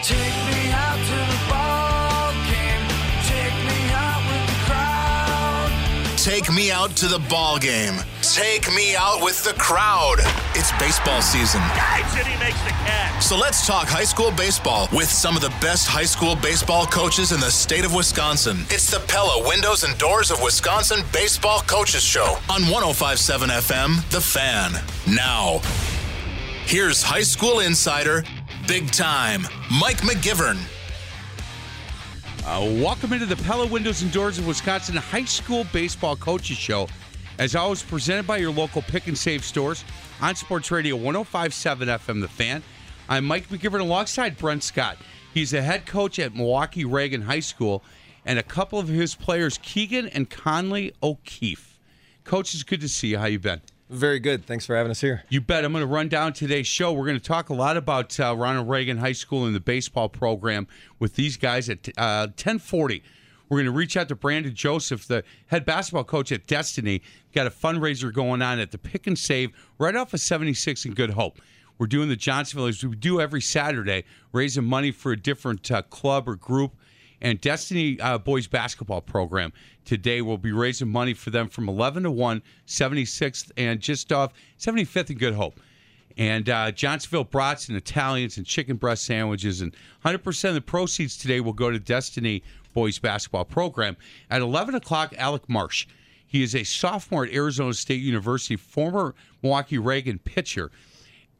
Take me out to the ball game. Take me out with the crowd. It's baseball season. And he makes the catch. So let's talk high school baseball with some of the best high school baseball coaches in the state of Wisconsin. It's the Pella Windows and Doors of Wisconsin Baseball Coaches Show on 105.7 FM, The Fan. Now, here's high school insider, big time, Mike McGivern. Welcome into the Pella Windows and Doors of Wisconsin High School Baseball Coaches Show. As always, presented by your local Pick and Save stores on Sports Radio 105.7 FM, The Fan. I'm Mike McGivern alongside Brent Scott. He's the head coach at Milwaukee Reagan High School, and a couple of his players, Keegan and Conley O'Keefe. Coach, it's good to see you. How you been? Very good. Thanks for having us here. You bet. I'm going to run down today's show. We're going to talk a lot about Ronald Reagan High School and the baseball program with these guys at 10:40. We're going to reach out to Brandon Joseph, the head basketball coach at Destiny. Got a fundraiser going on at the Pick and Save right off of 76 and Good Hope. We're doing the Johnsonville, as we do every Saturday, raising money for a different club or group. And Destiny boys basketball program today will be raising money for them from 11 to 1, 76th and just off 75th and Good Hope. And Johnsonville brats and Italians and chicken breast sandwiches. And 100% of the proceeds today will go to Destiny boys basketball program. At 11 o'clock, Alec Marsh. He is a sophomore at Arizona State University, former Milwaukee Reagan pitcher.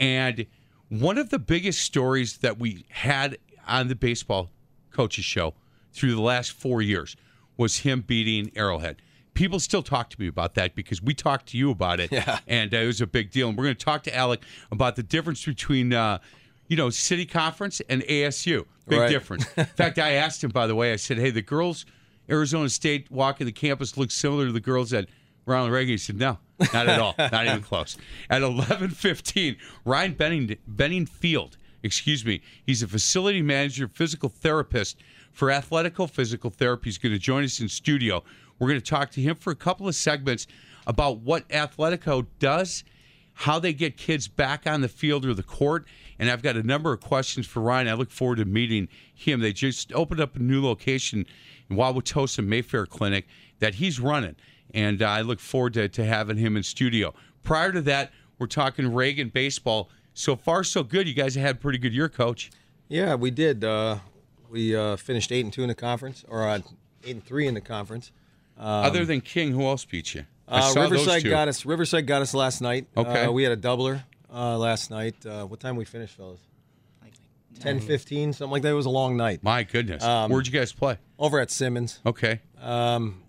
And one of the biggest stories that we had on the baseball coaches show through the last 4 years was him beating Arrowhead. People still talk to me about that because we talked to you about it, and it was a big deal. And we're going to talk to Alec about the difference between, City Conference and ASU. Big difference. In fact, I asked him, by the way, I said, hey, the girls, Arizona State walking the campus looks similar to the girls at Ronald Reagan. He said, no, not at all. Not even close. At 11:15, Ryan Benningfield. He's a facility manager, physical therapist for Athletico Physical Therapy. He's going to join us in studio. We're going to talk to him for a couple of segments about what Athletico does, how they get kids back on the field or the court, and I've got a number of questions for Ryan. I look forward to meeting him. They just opened up a new location in Wauwatosa Mayfair Clinic that he's running, and I look forward to having him in studio. Prior to that, we're talking Reagan baseball. So far, so good. You guys had a pretty good year, Coach. Yeah, we did. We finished 8-2 in the conference, or 8-3 in the conference. Other than King, who else beat you? Riverside got us last night. Okay. We had a doubler last night. What time we finished, fellas? 10:15, something like that. It was a long night. My goodness. Where'd you guys play? Over at Simmons. Okay.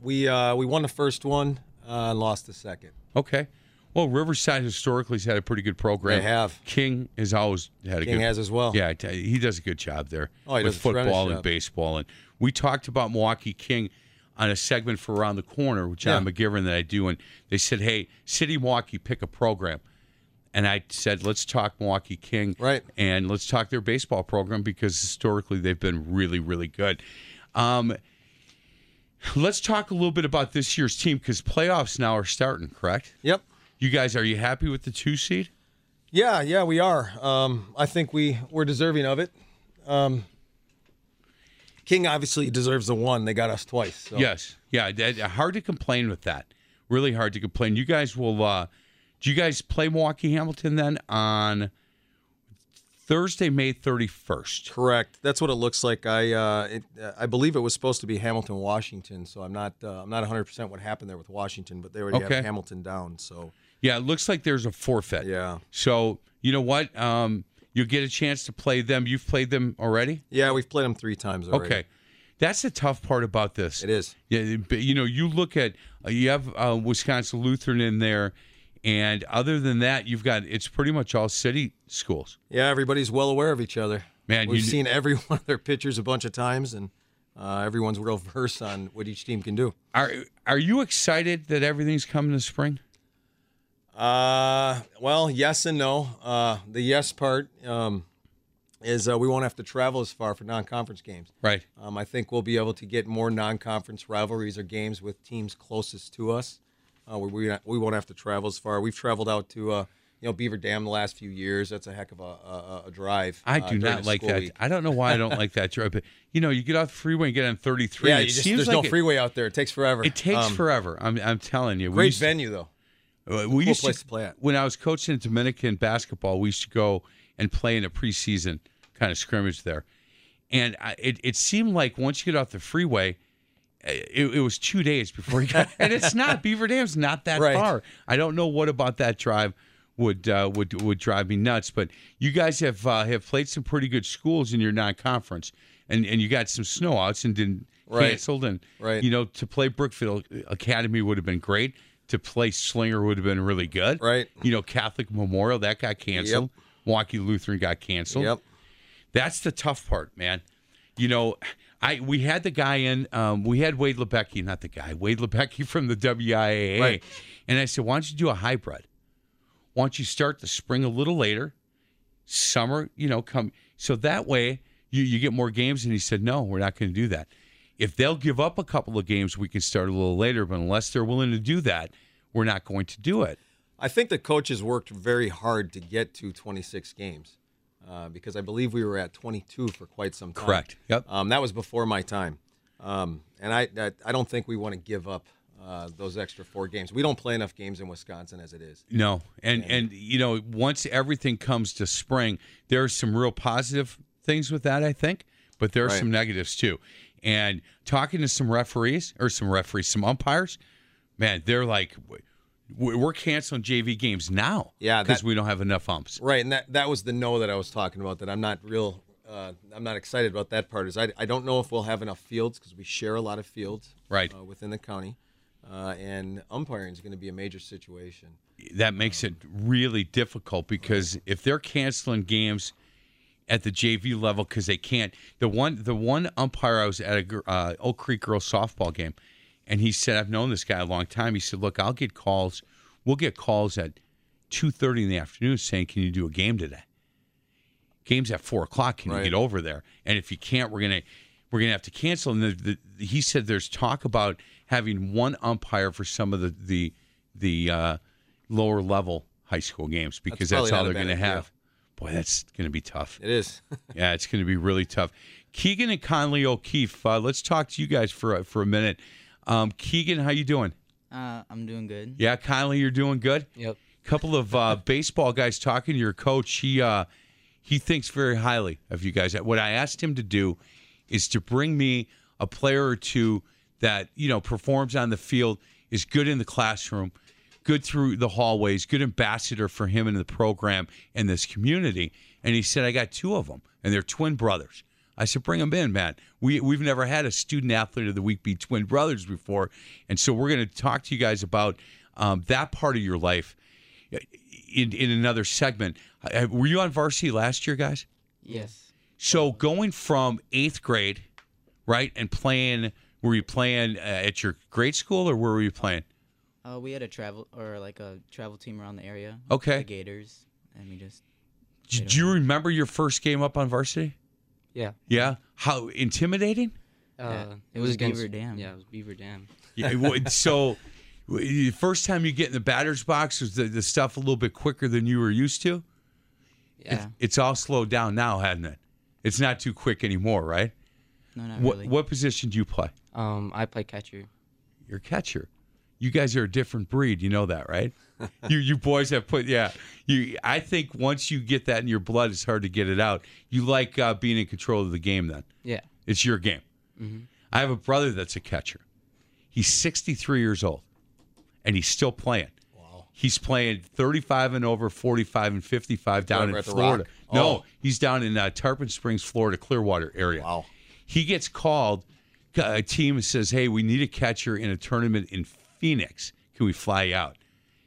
We won the first one and lost the second. Okay. Well, Riverside historically has had a pretty good program. They have. King has always had a good. King has as well. Yeah, he does a good job there with football and baseball. And we talked about Milwaukee King on a segment for Around the Corner with John McGivern that I do, and they said, "Hey, City Milwaukee, pick a program." And I said, "Let's talk Milwaukee King, and let's talk their baseball program because historically they've been really, really good." Let's talk a little bit about this year's team because playoffs now are starting. Correct? Yep. You guys, are you happy with the 2 seed? Yeah, we are. I think we're deserving of it. King obviously deserves the 1. They got us twice. So. Yes. Yeah, hard to complain with that. Really hard to complain. You guys will do you guys play Milwaukee Hamilton then on Thursday, May 31st? Correct. That's what it looks like. I believe it was supposed to be Hamilton, Washington, so I'm not 100% what happened there with Washington, but they already have Hamilton down, so yeah, it looks like there's a forfeit. Yeah. So, you know what? You'll get a chance to play them. You've played them already? Yeah, we've played them 3 times already. Okay. That's the tough part about this. It is. Yeah, you know, you look at you have Wisconsin Lutheran in there, and other than that, you've got it's pretty much all city schools. Yeah, everybody's well aware of each other. Man, we've seen every one of their pitchers a bunch of times, and everyone's real versed on what each team can do. Are you excited that everything's coming this spring? Well, yes and no. The yes part is we won't have to travel as far for non-conference games. Right. I think we'll be able to get more non-conference rivalries or games with teams closest to us. We won't have to travel as far. We've traveled out to Beaver Dam the last few years. That's a heck of a drive. I do not like that. Week. I don't know why I don't like that drive. But, you get off the freeway and get on 33. Yeah, there's no freeway out there. It takes forever. It takes forever. I'm telling you. Great venue, though. We used to play at. When I was coaching Dominican basketball, we used to go and play in a preseason kind of scrimmage there. And it seemed like once you get off the freeway, it was 2 days before you got – and it's not. Beaver Dam's not that far. I don't know what about that drive would drive me nuts. But you guys have played some pretty good schools in your non-conference, and you got some snowouts and didn't canceled. And, to play Brookfield Academy would have been great. To play Slinger would have been really good. Right. Catholic Memorial, that got canceled. Yep. Milwaukee Lutheran got canceled. Yep. That's the tough part, man. We had the guy in. We had Wade LeBecky, not the guy, Wade LeBecky from the WIAA. Right. And I said, why don't you do a hybrid? Why don't you start the spring a little later, summer, come. So that way you get more games. And he said, no, we're not going to do that. If they'll give up a couple of games, we can start a little later. But unless they're willing to do that, we're not going to do it. I think the coaches worked very hard to get to 26 games because I believe we were at 22 for quite some time. Correct. Yep. That was before my time. And I don't think we want to give up those extra 4 games. We don't play enough games in Wisconsin as it is. No. And once everything comes to spring, there are some real positive things with that, I think. But there are some negatives, too. And talking to some umpires, man, they're like, we're canceling JV games now because we don't have enough umps. Right, and that was the no that I was talking about, that I'm not real I'm not excited about that part. I don't know if we'll have enough fields because we share a lot of fields within the county, and umpiring is going to be a major situation. That makes it really difficult because if they're canceling games – at the JV level because they can't. The one umpire, I was at a Oak Creek girls softball game, and he said, I've known this guy a long time. He said, look, we'll get calls at 2:30 in the afternoon saying, can you do a game today? Game's at 4 o'clock. Can you get over there? And if you can't, we're gonna have to cancel. And he said there's talk about having one umpire for some of the lower level high school games because that's all they're going to have. Yeah. Boy, that's going to be tough. It is. Yeah, it's going to be really tough. Keegan and Conley O'Keefe, let's talk to you guys for a minute. Keegan, how you doing? I'm doing good. Yeah, Conley, you're doing good? Yep. Couple of baseball guys talking to your coach. He thinks very highly of you guys. What I asked him to do is to bring me a player or two that, performs on the field, is good in the classroom, good through the hallways, good ambassador for him and the program and this community. And he said, I got 2 of them, and they're twin brothers. I said, bring them in, man. We've never had a student-athlete of the week be twin brothers before, and so we're going to talk to you guys about that part of your life in another segment. Were you on varsity last year, guys? Yes. So going from 8th grade, right, and playing, were you playing at your grade school or where were you playing? We had a travel team around the area. Okay. The Gators, and we just. Do you remember your first game up on varsity? Yeah. Yeah. How intimidating? Yeah. It was against Beaver Dam. Yeah, it was Beaver Dam. Yeah. So, the first time you get in the batter's box was the stuff a little bit quicker than you were used to. Yeah. It's all slowed down now, hasn't it? It's not too quick anymore, right? No, not really. What position do you play? I play catcher. You're catcher. You guys are a different breed. You know that, right? You boys have put, yeah. I think once you get that in your blood, it's hard to get it out. You like being in control of the game then. Yeah. It's your game. Mm-hmm. I have a brother that's a catcher. He's 63 years old, and he's still playing. Wow. He's playing 35 and over, 45 and 55 down in Florida. Oh. No, he's down in Tarpon Springs, Florida, Clearwater area. Wow. He gets called a team says, hey, we need a catcher in a tournament in Phoenix. Can we fly out?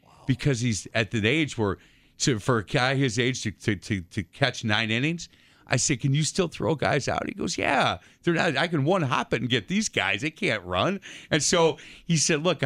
Wow. Because he's at the age where, so for a guy his age to catch 9 innings, I say, can you still throw guys out? He goes, yeah, they're not. I can one hop it and get these guys. They can't run. And so he said, look,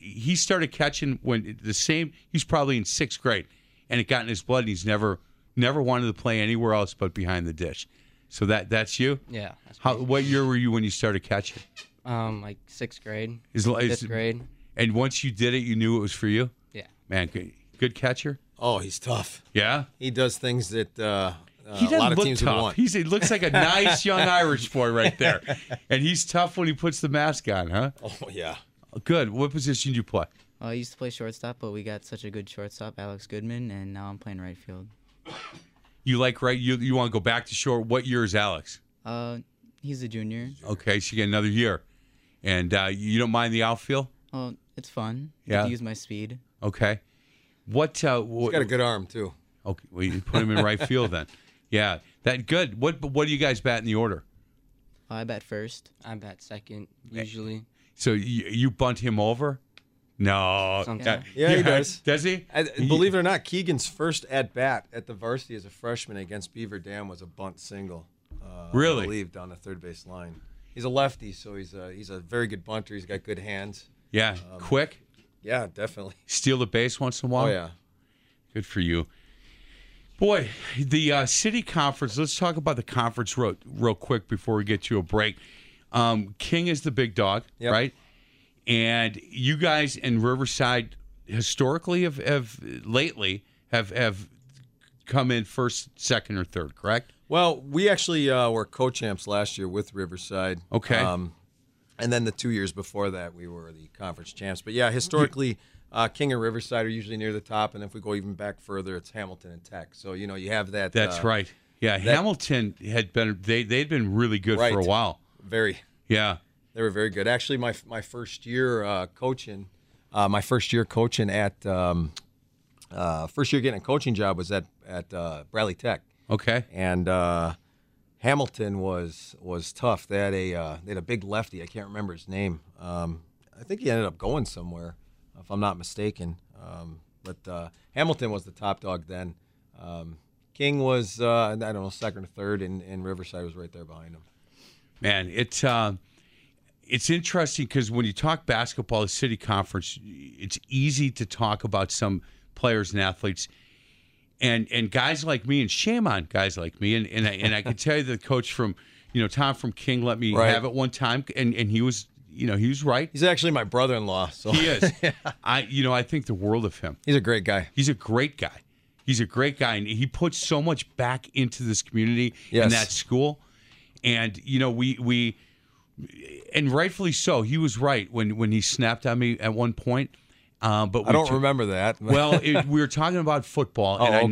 he started catching when the same. He's probably in 6th grade, and it got in his blood. And he's never wanted to play anywhere else but behind the dish. So that's you. Yeah. What year were you when you started catching? Like 6th grade. 5th grade. And once you did it, you knew it was for you. Yeah. Man, good catcher. Oh, he's tough. Yeah. He does things that. He doesn't a lot of look teams tough. He looks like a nice young Irish boy right there. And he's tough when he puts the mask on, huh? Oh, yeah. Good. What position did you play? I used to play shortstop, but we got such a good shortstop, Alex Goodman, and now I'm playing right field. You like right? You want to go back to short? What year is Alex? He's a junior. Okay, so you get another year. And you don't mind the outfield? Oh, it's fun. Yeah. I have to use my speed. Okay. He's got a good arm, too. Okay, well, you put him in right field then. Yeah, that good. What do you guys bat in the order? I bat first. I bat second usually. So you bunt him over? No. Sometimes. Yeah, he does. Does he? Believe it or not, Keegan's first at bat at the varsity as a freshman against Beaver Dam was a bunt single. Really? I believe down the third base line. He's a lefty, so he's a very good bunter. He's got good hands. Yeah, quick. Yeah, definitely. Steal the base once in a while. Oh yeah. Good for you. Boy, the city conference, let's talk about the conference real quick before we get to a break. King is the big dog, yep. Right? And you guys in Riverside historically have lately come in first, second, or third, correct? Well, we actually were co-champs last year with Riverside. Okay. And then the 2 years before that, we were the conference champs. But, yeah, historically – King and Riverside are usually near the top, and if we go even back further, it's Hamilton and Tech. So, you know, you have that. That's right. Yeah, Hamilton had been – they'd been really good right. for a while. Very. Yeah. They were very good. Actually, my first year coaching at first year getting a coaching job was at Bradley Tech. Okay. And Hamilton was tough. They had a big lefty. I can't remember his name. I think he ended up going somewhere, if I'm not mistaken. But Hamilton was the top dog then. King was, I don't know, second or third, and Riverside was right there behind him. Man, it's interesting because when you talk basketball, the city conference, it's easy to talk about some players and athletes. And guys like me, and shame on guys like me, and I can tell you the coach from, you know, Tom from King let me right. have it one time, and he was – you know, he was right. He's actually my brother-in-law. So. He is. Yeah. I think the world of him. He's a great guy. He's a great guy, and he puts so much back into this community yes. and that school. And, you know, we and rightfully so. He was right when he snapped on me at one point. But I don't remember that. Well, we were talking about football, and I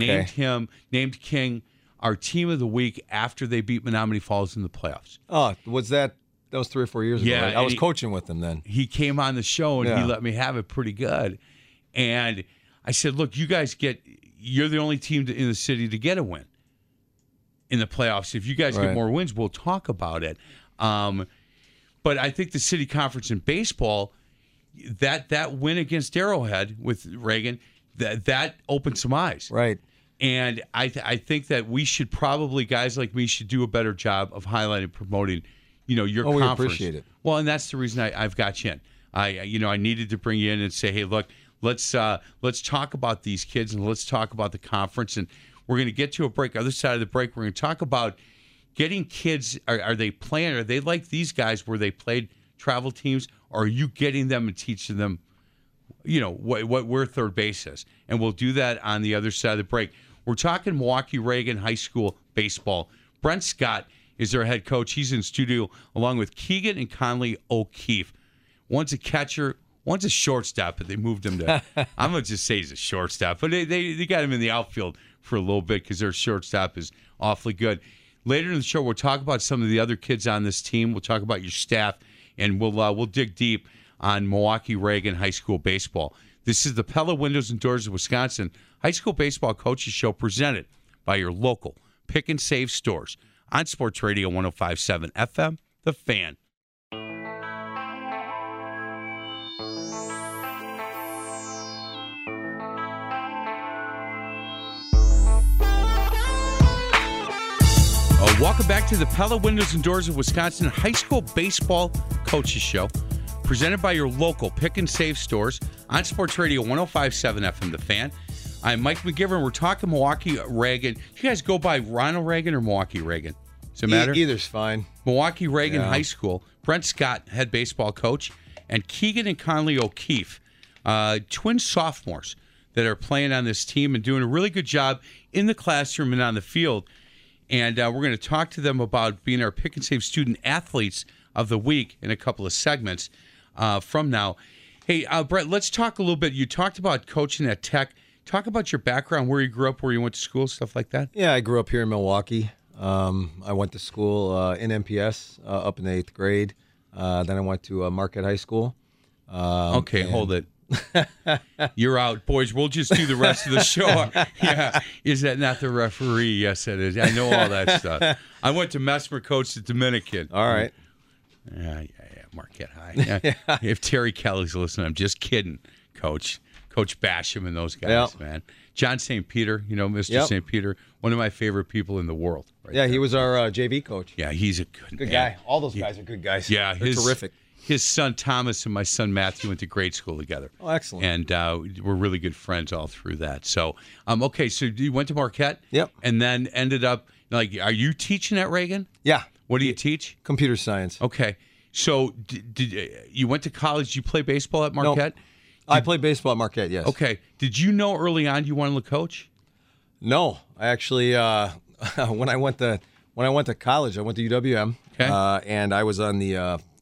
named King our team of the week after they beat Menominee Falls in the playoffs. Oh, was that? That was 3 or 4 years ago. Right? I was coaching with him then. He came on the show, and he let me have it pretty good. And I said, look, you guys you're the only team in the city to get a win in the playoffs. If you guys get more wins, we'll talk about it. But I think the city conference in baseball, that win against Arrowhead with Reagan, that opened some eyes. Right. And I think that we should probably, guys like me, should do a better job of highlighting, promoting you know, your conference. We appreciate it. Well, and that's the reason I've got you in. I needed to bring you in and say, hey, look, let's talk about these kids and let's talk about the conference. And we're going to get to a break. Other side of the break, we're going to talk about getting kids. Are they playing? Are they like these guys where they played travel teams? Or are you getting them and teaching them, you know, what we're third base is? And we'll do that on the other side of the break. We're talking Milwaukee Reagan High School baseball. Brent Scott is their head coach. He's in studio along with Keegan and Conley O'Keefe. One's a catcher, one's a shortstop, but they moved him to – I'm going to just say he's a shortstop. But they got him in the outfield for a little bit because their shortstop is awfully good. Later in the show, we'll talk about some of the other kids on this team. We'll talk about your staff, and we'll dig deep on Milwaukee Reagan High School baseball. This is the Pella Windows and Doors of Wisconsin High School Baseball Coaches Show presented by your local Pick and Save stores. On Sports Radio 105.7 FM, The Fan. Welcome back to the Pella Windows and Doors of Wisconsin High School Baseball Coaches Show, presented by your local Pick and Save stores on Sports Radio 105.7 FM, The Fan. I'm Mike McGivern. We're talking Milwaukee Reagan. You guys go by Ronald Reagan or Milwaukee Reagan? Does it matter? Either's fine. Milwaukee Reagan High School. Brent Scott, head baseball coach, and Keegan and Conley O'Keefe, twin sophomores that are playing on this team and doing a really good job in the classroom and on the field. And we're going to talk to them about being our Pick and Save Student Athletes of the Week in a couple of segments from now. Hey, Brett, let's talk a little bit. You talked about coaching at Tech. Talk about your background, where you grew up, where you went to school, stuff like that. Yeah, I grew up here in Milwaukee. I went to school in MPS up in the 8th grade. Then I went to Marquette High School. Okay, hold it. You're out, boys. We'll just do the rest of the show. Yeah, is that not the referee? Yes, it is. I know all that stuff. I went to Mesmer, coach at Dominican. All right. Yeah, Marquette High. Yeah. If Terry Kelly's listening, I'm just kidding, Coach. Coach Basham and those guys, man. John St. Peter, you know, Mr. St. Peter, one of my favorite people in the world. Right there. He was our JV coach. Yeah, he's a good guy. All those guys are good guys. Yeah, they're terrific. His son Thomas and my son Matthew went to grade school together. Oh, excellent. And we're really good friends all through that. So, okay, so you went to Marquette? Yep. And then ended up, like, are you teaching at Reagan? Yeah. What do you teach? Computer science. Okay. So did you went to college, did you play baseball at Marquette? No. I played baseball at Marquette, yes. Okay. Did you know early on you wanted to coach? No. I actually, when I went to college, I went to UWM, and I was on the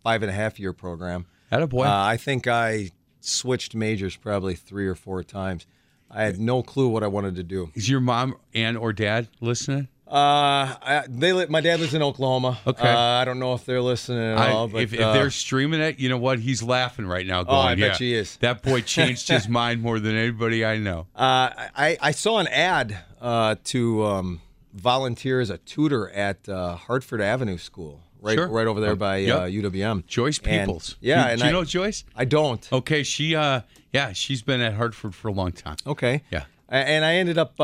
5.5-year program. Attaboy. I think I switched majors probably 3 or 4 times. I had no clue what I wanted to do. Is your mom and or dad listening? My dad lives in Oklahoma. Okay. I don't know if they're listening at all. But, if they're streaming it, you know what? He's laughing right now. Going, oh, I bet he is. That boy changed his mind more than anybody I know. I saw an ad to volunteer as a tutor at Hartford Avenue School. Right over there by UWM. Joyce Peoples. Do you know Joyce? I don't. Okay, she's been at Hartford for a long time. Okay. Yeah. And I ended up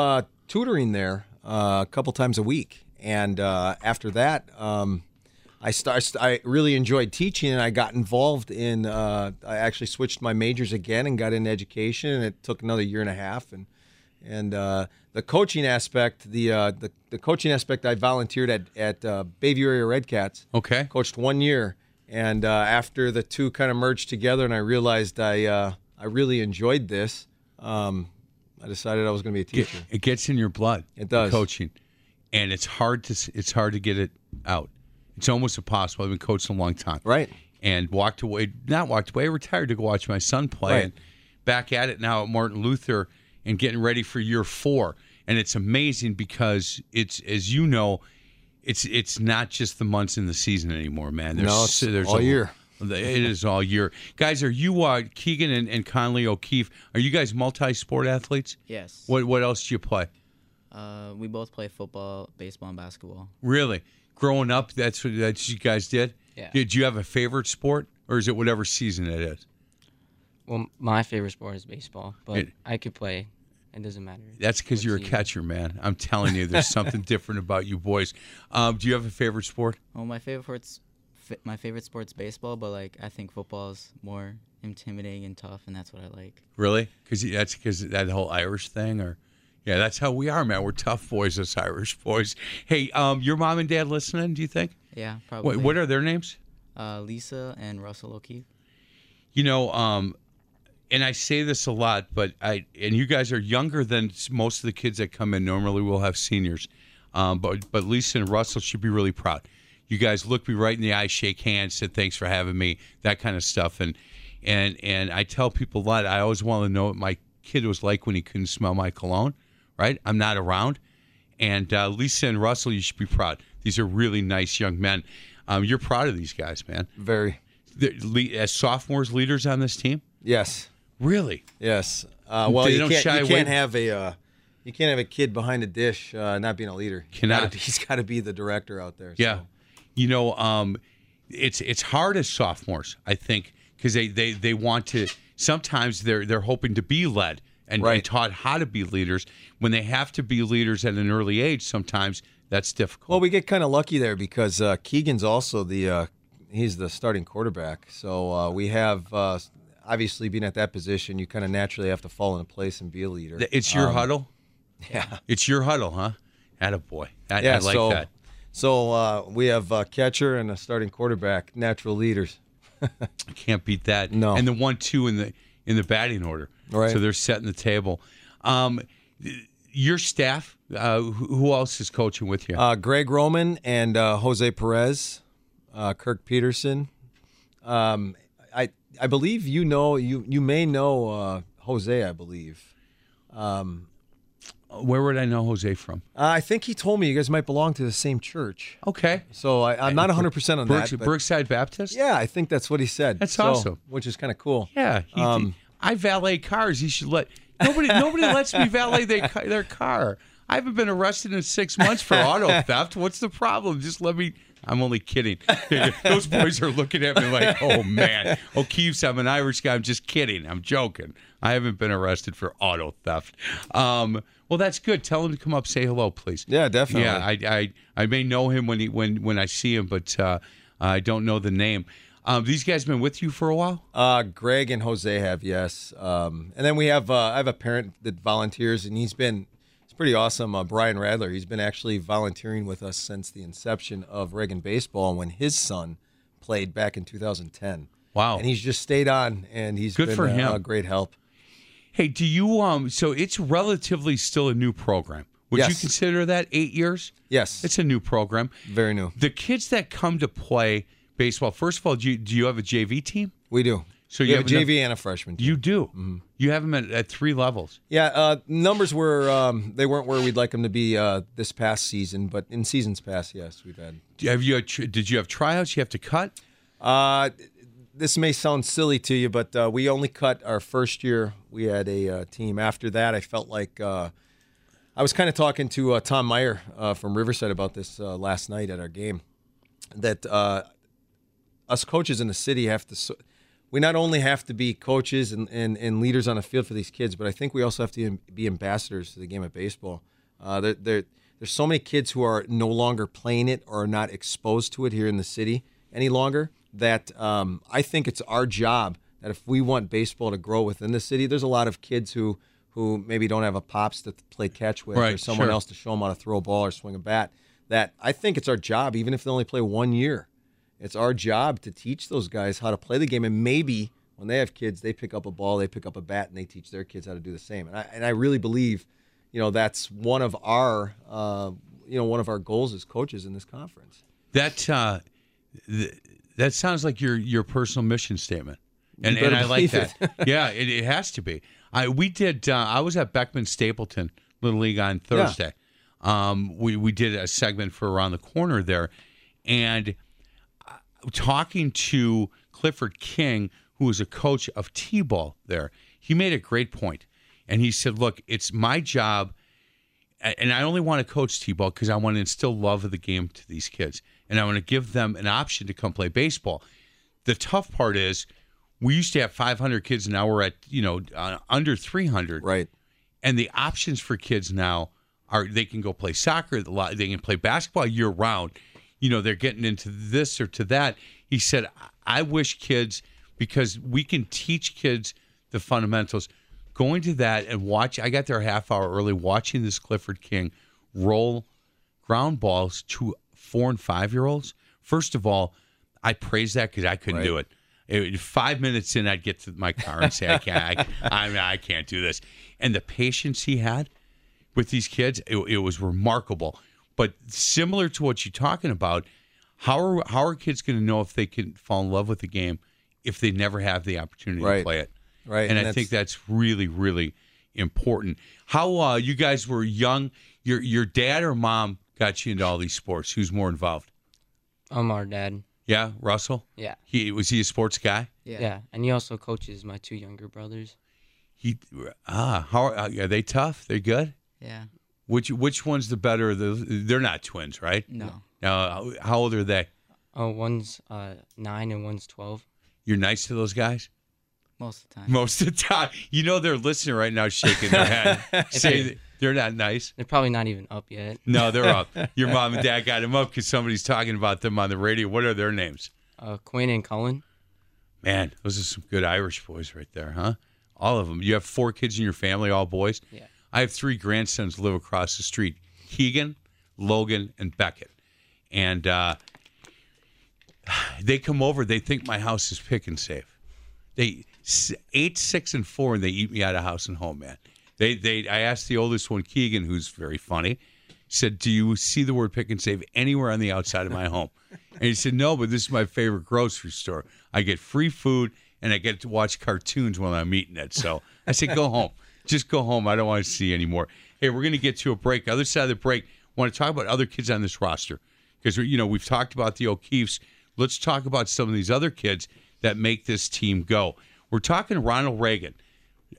tutoring there a couple times a week. And after that, I really enjoyed teaching, and I got involved in I actually switched my majors again and got into education, and it took another 1.5 years. And the coaching aspect, the coaching aspect, I volunteered at Bayview Area Red Cats. Okay. Coached 1 year, and after the two kind of merged together, and I realized I really enjoyed this. I decided I was going to be a teacher. It gets in your blood. It does. Coaching, and it's hard to get it out. It's almost impossible. I've been coaching a long time. Right. And not walked away, retired to go watch my son play. Right. And back at it now at Martin Luther. And getting ready for year 4, and it's amazing because it's, as you know, it's not just the months in the season anymore, man. There's all year. It is all year, guys. Are you Keegan and Conley O'Keefe? Are you guys multi-sport athletes? Yes. What else do you play? We both play football, baseball, and basketball. Really? Growing up, that's what you guys did. Yeah. Did you have a favorite sport, or is it whatever season it is? Well, my favorite sport is baseball, but I could play. It doesn't matter. That's because you're a catcher, man. I'm telling you, there's something different about you boys. Do you have a favorite sport? Well, my favorite sport's baseball, but like I think football is more intimidating and tough, and that's what I like. Really? Because that whole Irish thing, or yeah, that's how we are, man. We're tough boys, us Irish boys. Hey, your mom and dad listening? Do you think? Yeah, probably. What are their names? Lisa and Russell O'Keefe. You know. And I say this a lot, but you guys are younger than most of the kids that come in. Normally, we'll have seniors, but Lisa and Russell should be really proud. You guys look me right in the eye, shake hands, said thanks for having me, that kind of stuff. And I tell people a lot. I always want to know what my kid was like when he couldn't smell my cologne. Right? I'm not around. And Lisa and Russell, you should be proud. These are really nice young men. You're proud of these guys, man. Very. As sophomores, leaders on this team. Yes. Really? Yes. Well, you can't have a kid behind a dish not being a leader. He's got to be the director out there. Yeah. So. You know, it's hard as sophomores, I think, because they want to. Sometimes they're hoping to be led and taught how to be leaders. When they have to be leaders at an early age, sometimes that's difficult. Well, we get kind of lucky there because Keegan's also he's the starting quarterback. So we have, obviously, being at that position, you kind of naturally have to fall into place and be a leader. It's your huddle? Yeah. It's your huddle, huh? Attaboy. I like that. So we have a catcher and a starting quarterback, natural leaders. Can't beat that. No. And the 1-2 in the batting order. Right. So they're setting the table. Your staff, who else is coaching with you? Greg Roman and Jose Perez, Kirk Peterson. I believe you may know Jose, I believe. Where would I know Jose from? I think he told me you guys might belong to the same church. Okay. So I'm not 100% on that. Brookside Baptist? Yeah, I think that's what he said. That's awesome. Which is kind of cool. Yeah. I valet cars. He should let nobody lets me valet their car. I haven't been arrested in 6 months for auto theft. What's the problem? Just let me. I'm only kidding. Those boys are looking at me like, oh, man. O'Keefe's, I'm an Irish guy. I'm just kidding. I'm joking. I haven't been arrested for auto theft. Well, that's good. Tell him to come up, say hello, please. Yeah, definitely. Yeah, I may know him when I see him, but I don't know the name. These guys been with you for a while? Greg and Jose have, yes. And then we have I have a parent that volunteers, and he's been – it's pretty awesome, Brian Radler. He's been actually volunteering with us since the inception of Reagan Baseball when his son played back in 2010. Wow. And he's just stayed on, and he's good been for him. Great help. Hey, do you so it's relatively still a new program. Would you consider that 8 years? Yes. It's a new program. Very new. The kids that come to play baseball, first of all, do you have a JV team? We do. So you have a JV and a freshman team. You do. Mm-hmm. You have them at three levels. Yeah, numbers were they weren't where we'd like them to be this past season, but in seasons past, yes, we've had. Did you have tryouts you have to cut? This may sound silly to you, but we only cut our first year. We had a team. After that, I felt like I was kind of talking to Tom Meyer from Riverside about this last night at our game, that us coaches in the city have to – we not only have to be coaches and leaders on the field for these kids, but I think we also have to be ambassadors to the game of baseball. There's so many kids who are no longer playing it or are not exposed to it here in the city any longer, that I think it's our job that if we want baseball to grow within the city, there's a lot of kids who maybe don't have a pops to play catch with, right, or someone else to show them how to throw a ball or swing a bat, that I think it's our job, even if they only play 1 year, it's our job to teach those guys how to play the game. And maybe when they have kids, they pick up a ball, they pick up a bat, and they teach their kids how to do the same. And I really believe, that's one of our, one of our goals as coaches in this conference. That sounds like your personal mission statement, and I like that. Yeah, it has to be. I was at Beckman Stapleton Little League on Thursday. Yeah. We did a segment for Around the Corner there, and talking to Clifford King, who was a coach of T-ball there, he made a great point, and he said, "Look, it's my job, and I only want to coach T-ball because I want to instill love of the game to these kids." And I want to give them an option to come play baseball. The tough part is we used to have 500 kids. Now we're at, under 300. Right. And the options for kids now are they can go play soccer. They can play basketball year-round. They're getting into this or to that. He said, I wish kids, because we can teach kids the fundamentals. Going to that and watch. I got there a half hour early watching this Clifford King roll ground balls to 4- and 5-year-olds, first of all, I praise that because I couldn't do it. 5 minutes in, I'd get to my car and say, I can't do this. And the patience he had with these kids, it was remarkable. But similar to what you're talking about, how are kids going to know if they can fall in love with the game if they never have the opportunity to play it? Right. And I think that's really, really important. How you guys were young, your dad or mom got you into all these sports? Who's more involved? Our dad. Yeah, Russell? Yeah. Was he a sports guy? Yeah. Yeah, and he also coaches my two younger brothers. Are they tough? They're good? Yeah. Which one's the better? They're not twins, right? No. Now, how old are they? One's 9 and one's 12. You're nice to those guys? Most of the time. Most of the time. They're listening right now shaking their head. They're not nice. They're probably not even up yet. No, they're up. Your mom and dad got them up because somebody's talking about them on the radio. What are their names? Quinn and Cullen. Man, those are some good Irish boys right there, huh? All of them. You have 4 kids in your family, all boys? Yeah. I have 3 grandsons live across the street, Keegan, Logan, and Beckett. And they come over. They think my house is pick and save. They 8, 6, and 4, and they eat me out of house and home, man. I asked the oldest one, Keegan, who's very funny, said, do you see the word pick and save anywhere on the outside of my home? And he said, no, but this is my favorite grocery store. I get free food, and I get to watch cartoons when I'm eating it. So I said, go home. Just go home. I don't want to see you anymore. Hey, we're going to get to a break. Other side of the break, I want to talk about other kids on this roster because, you know, we've talked about the O'Keefes. Let's talk about some of these other kids that make this team go. We're talking Ronald Reagan,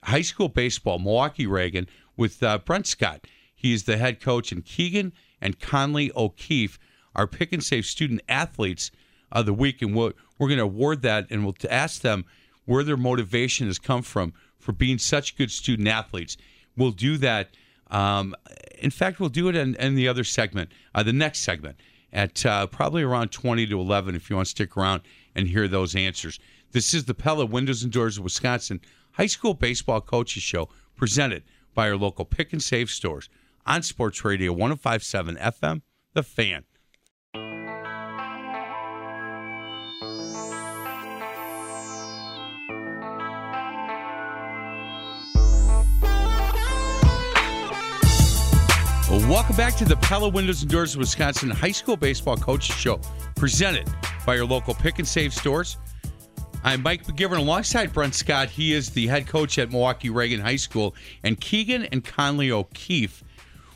high school baseball, Milwaukee Reagan, with Brent Scott. He's the head coach, and Keegan and Conley O'Keefe are pick and save student athletes of the week, and we're going to award that, and we'll ask them where their motivation has come from for being such good student athletes. We'll do that. In fact, we'll do it in the other segment, the next segment, at probably around 20 to 11 if you want to stick around and hear those answers. This is the Pella Windows and Doors of Wisconsin High School Baseball Coaches Show, presented by our local Pick and Save stores on Sports Radio 105.7 FM, The Fan. Welcome back to the Pella Windows and Doors of Wisconsin High School Baseball Coaches Show, presented by your local Pick and Save stores. I'm Mike McGivern alongside Brent Scott. He is the head coach at Milwaukee Reagan High School, and Keegan and Conley O'Keefe.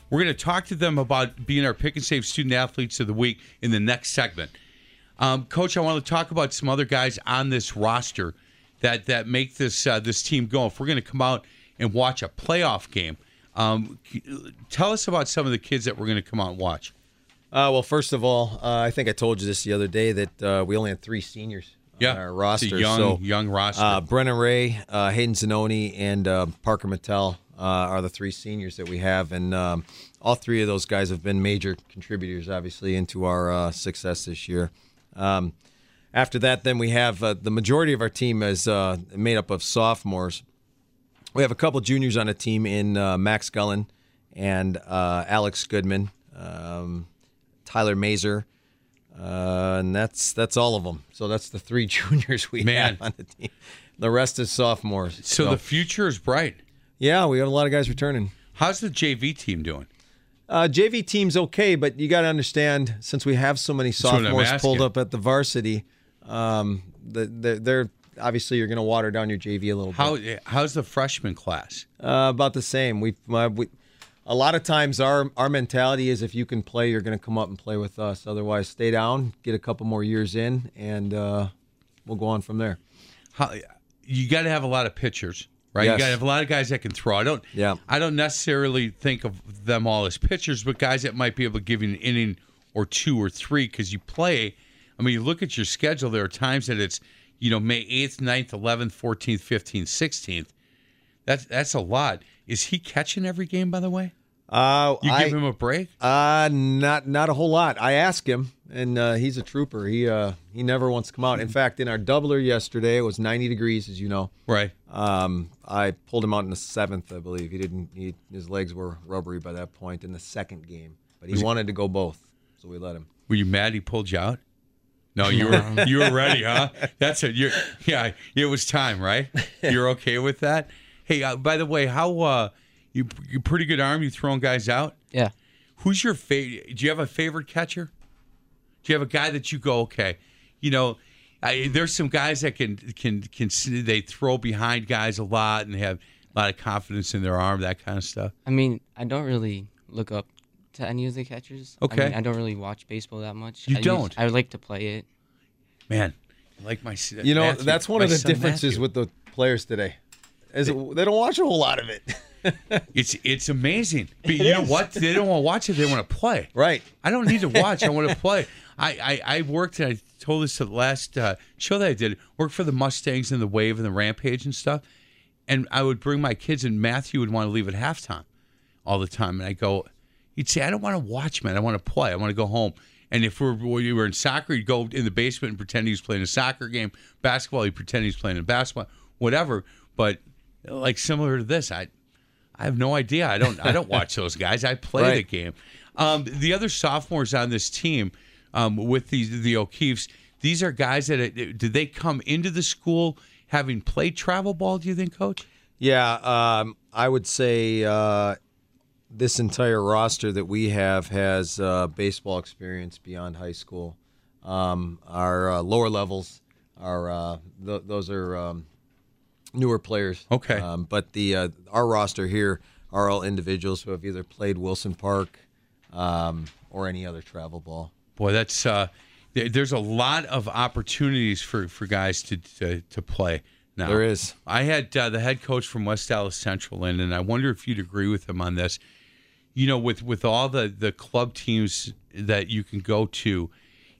We're going to talk to them about being our Pick and Save student athletes of the week in the next segment. Coach, I want to talk about some other guys on this roster that make this team go. If we're going to come out and watch a playoff game, tell us about some of the kids that we're going to come out and watch. Well, first of all, I think I told you this the other day that we only had 3 seniors on our roster. It's a young roster. Brennan Ray, Hayden Zanoni, and Parker Mattel are the 3 seniors that we have. And all 3 of those guys have been major contributors, obviously, into our success this year. After that, then we have the majority of our team is made up of sophomores. We have a couple juniors on the team in Max Gullen and Alex Goodman, Tyler Mazer, and that's all of them. So that's the 3 juniors we have on the team. The rest is sophomores. So the future is bright. Yeah, we have a lot of guys returning. How's the JV team doing? JV team's okay, but you got to understand, since we have so many sophomores pulled up at the varsity, they're obviously, you're going to water down your JV a little bit. How's the freshman class? About the same. We a lot of times our mentality is if you can play, you're going to come up and play with us. Otherwise, stay down, get a couple more years in, and we'll go on from there. You got to have a lot of pitchers, right? Yes. You got to have a lot of guys that can throw. I don't necessarily think of them all as pitchers, but guys that might be able to give you an inning or 2 or 3 because you play. I mean, you look at your schedule. There are times that it's, you know, May 8th, 9th, 11th, 14th, 15th, 16th. That's a lot. Is he catching every game, by the way? You give him a break? Not a whole lot. I ask him, and he's a trooper. He never wants to come out. In fact, in our doubler yesterday, it was 90 degrees, as you know. Right. I pulled him out in the 7th, I believe. His legs were rubbery by that point in the 2nd game. But he wanted to go both, so we let him. Were you mad he pulled you out? No, you were ready, huh? That's it. It was time, right? You're okay with that? Hey, by the way, how you pretty good arm? You throwing guys out? Yeah. Who's your favorite? Do you have a favorite catcher? Do you have a guy that you go, okay, you know, there's some guys that can they throw behind guys a lot and have a lot of confidence in their arm, that kind of stuff. I mean, I don't really look up to any of the catchers. Okay. I mean, I don't really watch baseball that much. I like to play it. Man, I like my son. You know, Matthew, that's one of the differences with the players today. They don't watch a whole lot of it. It's amazing. But you know what? They don't want to watch it. They want to play. Right. I don't need to watch. I want to play. I worked, and I told this at the last show that I did, worked for the Mustangs and the Wave and the Rampage and stuff. And I would bring my kids, and Matthew would want to leave at halftime. all the time. And I go, he'd say, I don't want to watch, man. I want to play. I want to go home. And if we were in soccer, he'd go in the basement and pretend he was playing a soccer game. Basketball, he'd pretend he was playing a basketball, whatever. But like similar to this, I have no idea. I don't watch those guys. I play the game. The other sophomores on this team with the O'Keefes, these are guys that did they come into the school having played travel ball, do you think, Coach? Yeah, I would say this entire roster that we have has baseball experience beyond high school. Our lower levels are those are newer players. Okay. But the our roster here are all individuals who have either played Wilson Park or any other travel ball. Boy, that's there's a lot of opportunities for guys to play. Now, there is. I had the head coach from West Dallas Central in, and I wonder if you'd agree with him on this. You know, with all the club teams that you can go to,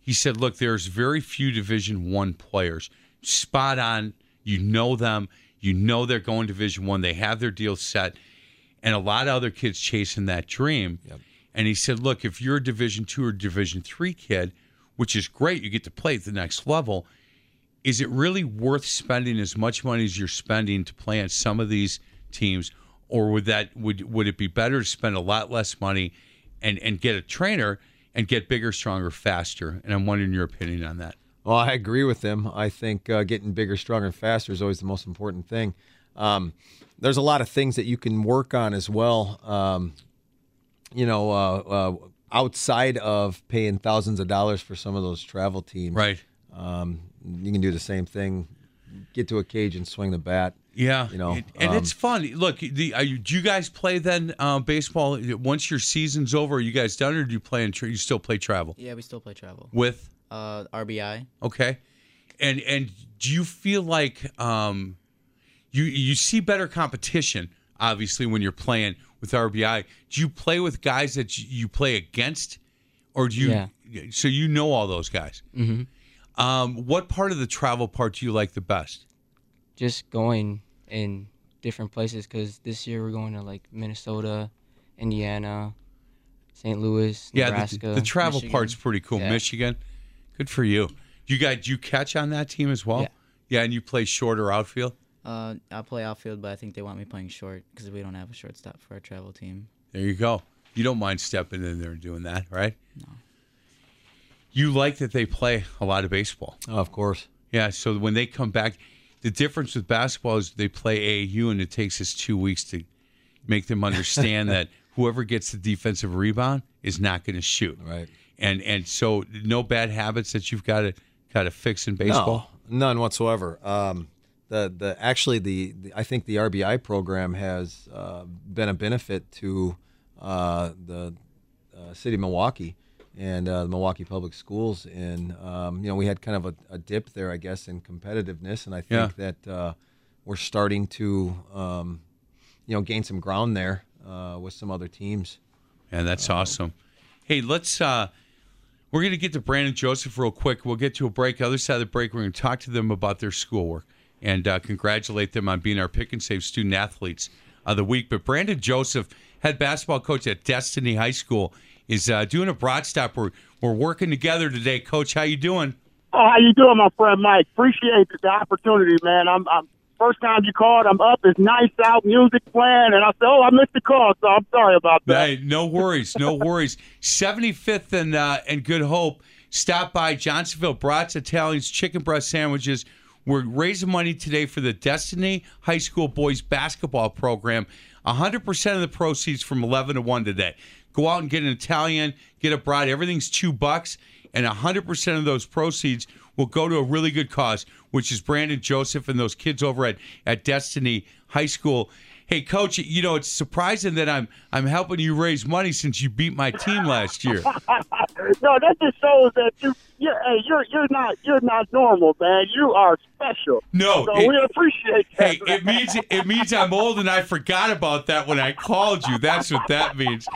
he said, look, there's very few Division I players. Spot on. You know them. You know they're going Division I. They have their deal set. And a lot of other kids chasing that dream. Yep. And he said, look, if you're a Division II or Division III kid, which is great, you get to play at the next level, is it really worth spending as much money as you're spending to play on some of these teams, or would it be better to spend a lot less money and get a trainer and get bigger, stronger, faster? And I'm wondering your opinion on that. Well, I agree with him. I think getting bigger, stronger, and faster is always the most important thing. There's a lot of things that you can work on as well, outside of paying thousands of dollars for some of those travel teams. Right. You can do the same thing, get to a cage and swing the bat. Yeah, you know, and it's fun. Look, do you guys play then baseball once your season's over? Are you guys done, or do you play? You still play travel? Yeah, we still play travel with RBI. Okay, and do you feel like you see better competition obviously when you're playing with RBI? Do you play with guys that you play against, or do you? Yeah. So you know all those guys. Mm-hmm. What part of the travel part do you like the best? Just going in different places, because this year we're going to like Minnesota, Indiana, St. Louis, Nebraska. Yeah, the travel Michigan. Part's pretty cool. Yeah. Michigan, good for you. You catch on that team as well? Yeah, and you play short or outfield? I play outfield, but I think they want me playing short because we don't have a shortstop for our travel team. There you go. You don't mind stepping in there and doing that, right? No. You like that they play a lot of baseball. Oh, of course. Yeah, so when they come back, the difference with basketball is they play AAU, and it takes us 2 weeks to make them understand that whoever gets the defensive rebound is not going to shoot. Right. And so no bad habits that you've got to fix in baseball? No, none whatsoever. I think the RBI program has been a benefit to the city of Milwaukee and the Milwaukee Public Schools. And, we had kind of a dip there, I guess, in competitiveness. And I think that we're starting to, gain some ground there with some other teams. And that's awesome. Hey, we're going to get to Brandon Joseph real quick. We'll get to a break. Other side of the break, we're going to talk to them about their schoolwork and congratulate them on being our Pick and Save Student Athletes of the Week. But Brandon Joseph, head basketball coach at Destiny High School, is doing a broad stop. We're working together today. Coach, how you doing? Oh, how you doing, my friend Mike? Appreciate the opportunity, man. I'm first time you called, I'm up. It's nice out, music playing, and I said, I missed the call, so I'm sorry about that. Hey, no worries, no worries. 75th and Good Hope. Stop by Johnsonville Brats, Italians, chicken breast sandwiches. We're raising money today for the Destiny High School boys basketball program. 100% of the proceeds from 11 to 1 today. Go out and get an Italian, get a brat. Everything's $2, and 100% of those proceeds will go to a really good cause, which is Brandon Joseph and those kids over at Destiny High School. Hey, Coach, you know, it's surprising that I'm helping you raise money since you beat my team last year. No, that just shows that you're not normal, man. You are special. No, so we appreciate that. Hey, it means I'm old and I forgot about that when I called you. That's what that means.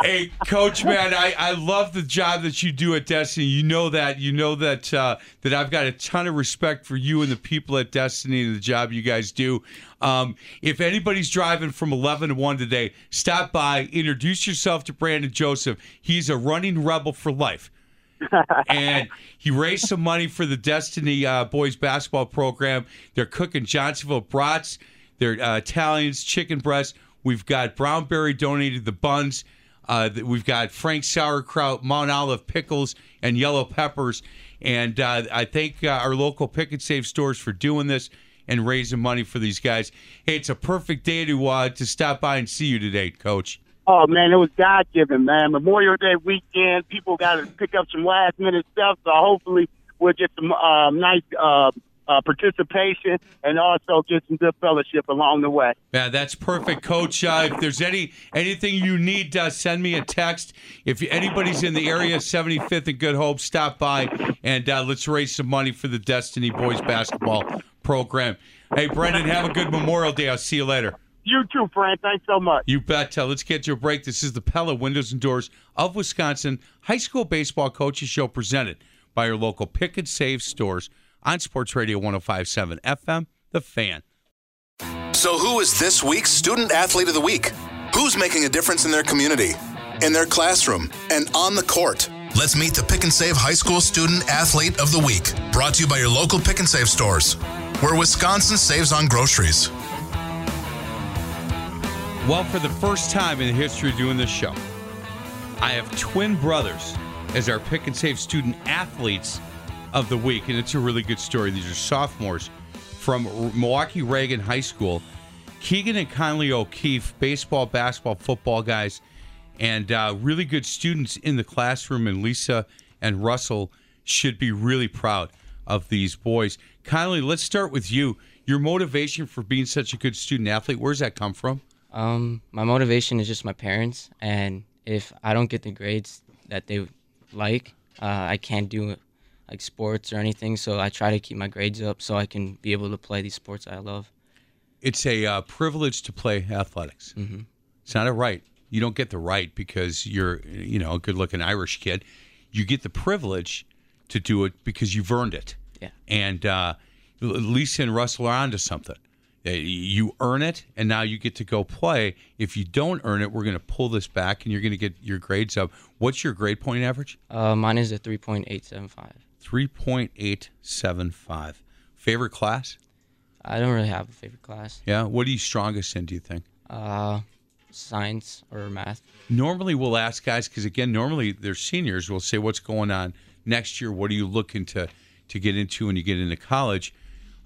Hey, Coach, man, I love the job that you do at Destiny. You know that that I've got a ton of respect for you and the people at Destiny and the job you guys do. If anybody's driving from 11 to 1 today, stop by, introduce yourself to Brandon Joseph. He's a running rebel for life. And he raised some money for the Destiny boys basketball program. They're cooking Johnsonville brats. They're Italians, chicken breasts. We've got Brownberry donated the buns. We've got Frank sauerkraut, Mount Olive pickles, and yellow peppers. And I thank our local Pick and Save stores for doing this and raising money for these guys. Hey, it's a perfect day to stop by and see you today, Coach. Oh, man, it was God-given, man. Memorial Day weekend, people got to pick up some last-minute stuff, so hopefully we'll get some nice participation and also get some good fellowship along the way. Yeah, that's perfect, Coach. If there's anything you need, send me a text. If anybody's in the area, 75th and Good Hope, stop by, and let's raise some money for the Destiny Boys basketball program. Hey, Brendan, have a good Memorial Day. I'll see you later. You too, Brent. Thanks so much. You bet. Let's get to a break. This is the Pella Windows and Doors of Wisconsin High School Baseball Coaches Show presented by your local Pick and Save stores on Sports Radio 105.7 FM, The Fan. So who is this week's Student Athlete of the Week? Who's making a difference in their community, in their classroom, and on the court? Let's meet the Pick and Save High School Student Athlete of the Week, brought to you by your local Pick and Save stores, where Wisconsin saves on groceries. Well, for the first time in the history of doing this show, I have twin brothers as our Pick and Save Student Athletes of the Week, and it's a really good story. These are sophomores from Milwaukee Reagan High School. Keegan and Conley O'Keefe, baseball, basketball, football guys, and really good students in the classroom, and Lisa and Russell should be really proud of these boys. Conley, let's start with you. Your motivation for being such a good student athlete, where does that come from? My motivation is just my parents, and if I don't get the grades that they like, I can't do like sports or anything, so I try to keep my grades up so I can be able to play these sports I love. It's a privilege to play athletics. Mm-hmm. It's not a right. You don't get the right because you're, a good-looking Irish kid. You get the privilege to do it because you've earned it. Yeah. And Lisa and Russell are onto something. You earn it, and now you get to go play. If you don't earn it, we're going to pull this back, and you're going to get your grades up. What's your grade point average? Mine is a 3.875. 3.875. Favorite class? I don't really have a favorite class. Yeah? What are you strongest in, do you think? Science or math. Normally we'll ask guys, because, again, normally they're seniors. We'll say, what's going on next year? What are you looking to get into when you get into college?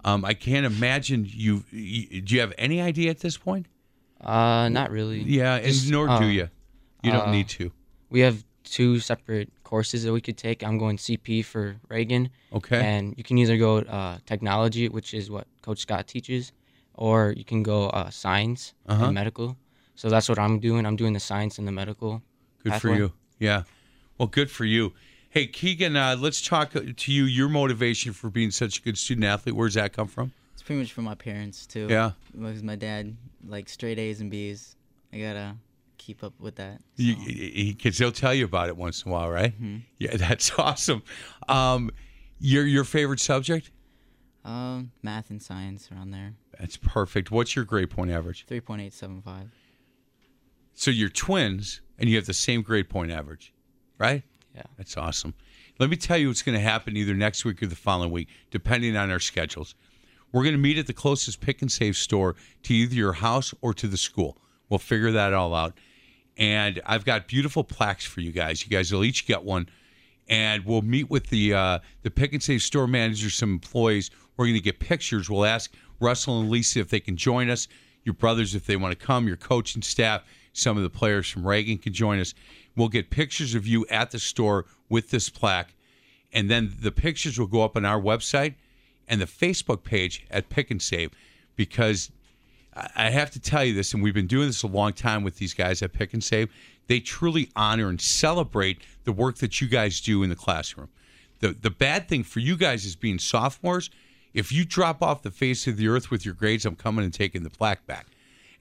I can't imagine do you have any idea at this point? Not really. Yeah, nor do you. You don't need to. We have two separate courses that we could take. I'm going CP for Reagan. Okay. And you can either go technology, which is what Coach Scott teaches, or you can go science and medical. So that's what I'm doing. I'm doing the science and the medical. Good pathway. For you. Yeah. Well, good for you. Hey, Keegan, let's talk to you. Your motivation for being such a good student athlete, where does that come from? It's pretty much from my parents, too. Yeah. Because my dad, like, straight A's and B's. I got to keep up with that. Because he'll tell you about it once in a while, right? Mm-hmm. Yeah, that's awesome. Your favorite subject? Math and science, around there. That's perfect. What's your grade point average? 3.875. So you're twins, and you have the same grade point average, right? Yeah, that's awesome. Let me tell you what's going to happen either next week or the following week, depending on our schedules. We're going to meet at the closest Pick and Save store to either your house or to the school. We'll figure that all out. And I've got beautiful plaques for you guys. You guys will each get one. And we'll meet with the Pick and Save store manager, some employees. We're going to get pictures. We'll ask Russell and Lisa if they can join us, your brothers if they want to come, your coaching staff. Some of the players from Reagan can join us. We'll get pictures of you at the store with this plaque, and then the pictures will go up on our website and the Facebook page at Pick and Save, because I have to tell you this, and we've been doing this a long time with these guys at Pick and Save. They truly honor and celebrate the work that you guys do in the classroom. The bad thing for you guys is being sophomores. If you drop off the face of the earth with your grades, I'm coming and taking the plaque back.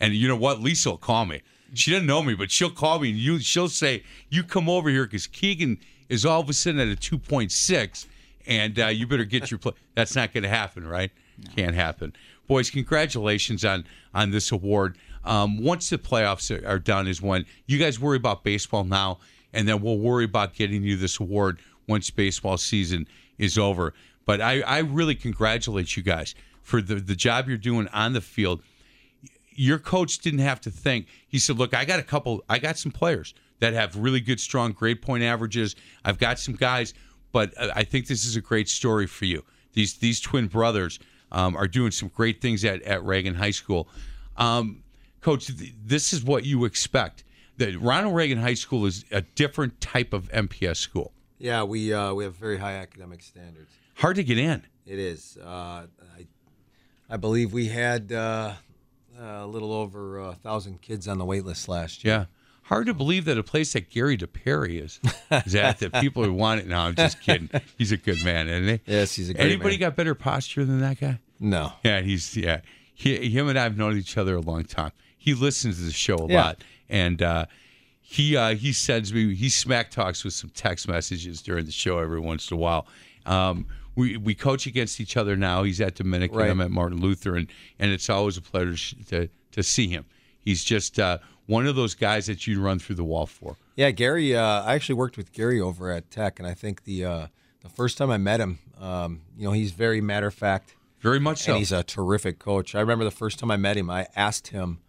And you know what? Lisa will call me. she doesn't know me, but she'll call me and she'll say, you come over here because Keegan is all of a sudden at a 2.6, and you better get your play. That's not going to happen, right? No. Can't happen. Boys, congratulations on this award. Once the playoffs are done is when you guys worry about baseball now, and then we'll worry about getting you this award once baseball season is over. But I really congratulate you guys for the job you're doing on the field. Your coach didn't have to think. He said, look, I got some players that have really good, strong grade point averages. I've got some guys, but I think this is a great story for you. These twin brothers are doing some great things at Reagan High School. Coach, this is what you expect. The Ronald Reagan High School is a different type of MPS school. Yeah, we have very high academic standards. Hard to get in. It is. I believe we had a little over 1,000 kids on the wait list last year. Yeah. Hard to believe that a place that Gary DePerry is that people who want it. No, I'm just kidding. He's a good man, isn't he? Yes, he's a good man. Anybody got better posture than that guy? No. Yeah, him and I have known each other a long time. He listens to the show a lot, and he sends me, he smack talks with some text messages during the show every once in a while. We coach against each other now. He's at Dominican, right. I'm at Martin Luther, and it's always a pleasure to see him. He's just one of those guys that you'd run through the wall for. Yeah, Gary, I actually worked with Gary over at Tech, and I think the first time I met him, he's very matter of fact. Very much so. And he's a terrific coach. I remember the first time I met him, I asked him,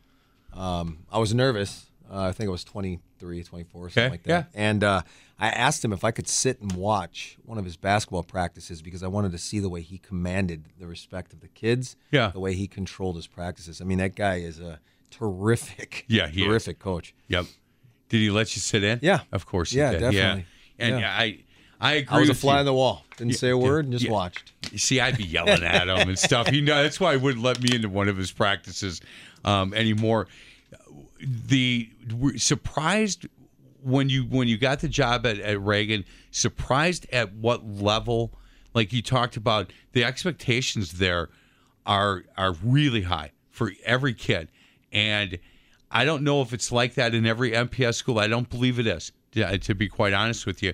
I was nervous. I think it was 23, 24, something like that. Yeah. And I asked him if I could sit and watch one of his basketball practices because I wanted to see the way he commanded the respect of the kids, the way he controlled his practices. I mean, that guy is a terrific, terrific coach. Yep. Did he let you sit in? Yeah. Of course he did. Definitely. Yeah. And I agree. I was a fly on the wall. Didn't say a word and just watched. You see, I'd be yelling at him and stuff. That's why he wouldn't let me into one of his practices anymore. Surprised when you got the job at Reagan, surprised at what level, like you talked about, the expectations there are really high for every kid. And I don't know if it's like that in every MPS school. I don't believe it is, to be quite honest with you.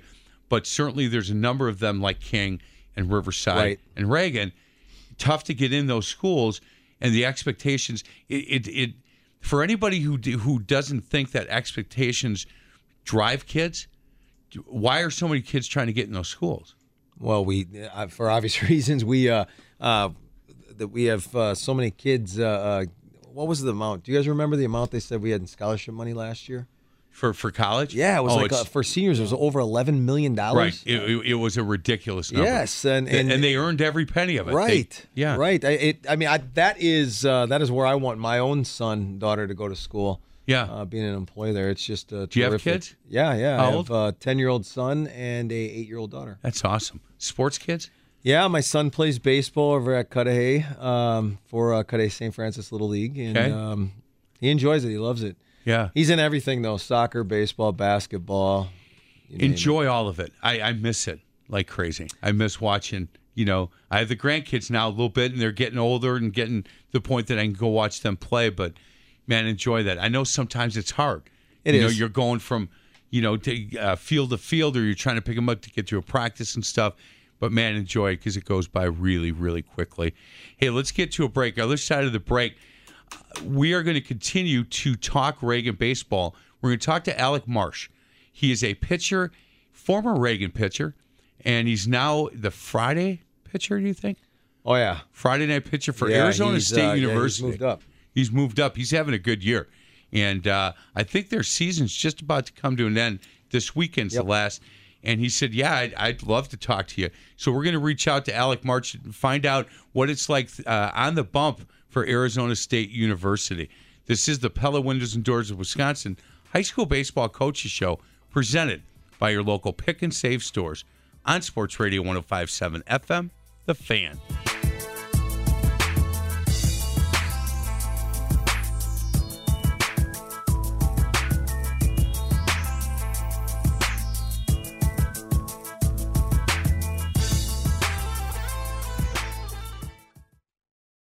But certainly there's a number of them like King and Riverside and Reagan. Tough to get in those schools, and the expectations, it for anybody who doesn't think that expectations drive kids, why are so many kids trying to get in those schools? Well, for obvious reasons, we have so many kids. What was the amount? Do you guys remember the amount they said we had in scholarship money last year? For college? Yeah, it was for seniors, it was over $11 million. Right, it was a ridiculous number. Yes. And they earned every penny of it. Right, right. That is where I want my own son, daughter to go to school. Yeah. Being an employee there, it's just terrific. Do you have kids? Yeah. I have a 10-year-old son and a 8-year-old daughter. That's awesome. Sports kids? Yeah, my son plays baseball over at Cudahy for Cudahy St. Francis Little League. And he enjoys it. He loves it. Yeah, he's in everything though: soccer, baseball, basketball. Enjoy all of it. I miss it like crazy. I miss watching. I have the grandkids now a little bit, and they're getting older and getting to the point that I can go watch them play. But man, enjoy that. I know sometimes it's hard. It is. You're going from field to field, or you're trying to pick them up to get to a practice and stuff. But man, enjoy it because it goes by really, really quickly. Hey, let's get to a break. Our other side of the break, we are going to continue to talk Reagan baseball. We're going to talk to Alec Marsh. He is a pitcher, former Reagan pitcher, and he's now the Friday pitcher, do you think? Oh, yeah. Friday night pitcher for Arizona State University. He's moved up. He's having a good year. And I think their season's just about to come to an end. This weekend's the last. And he said, I'd love to talk to you. So we're going to reach out to Alec Marsh and find out what it's like on the bump for Arizona State University. This is the Pella Windows and Doors of Wisconsin High School Baseball Coaches Show, presented by your local Pick and Save stores on Sports Radio 105.7 FM, The Fan.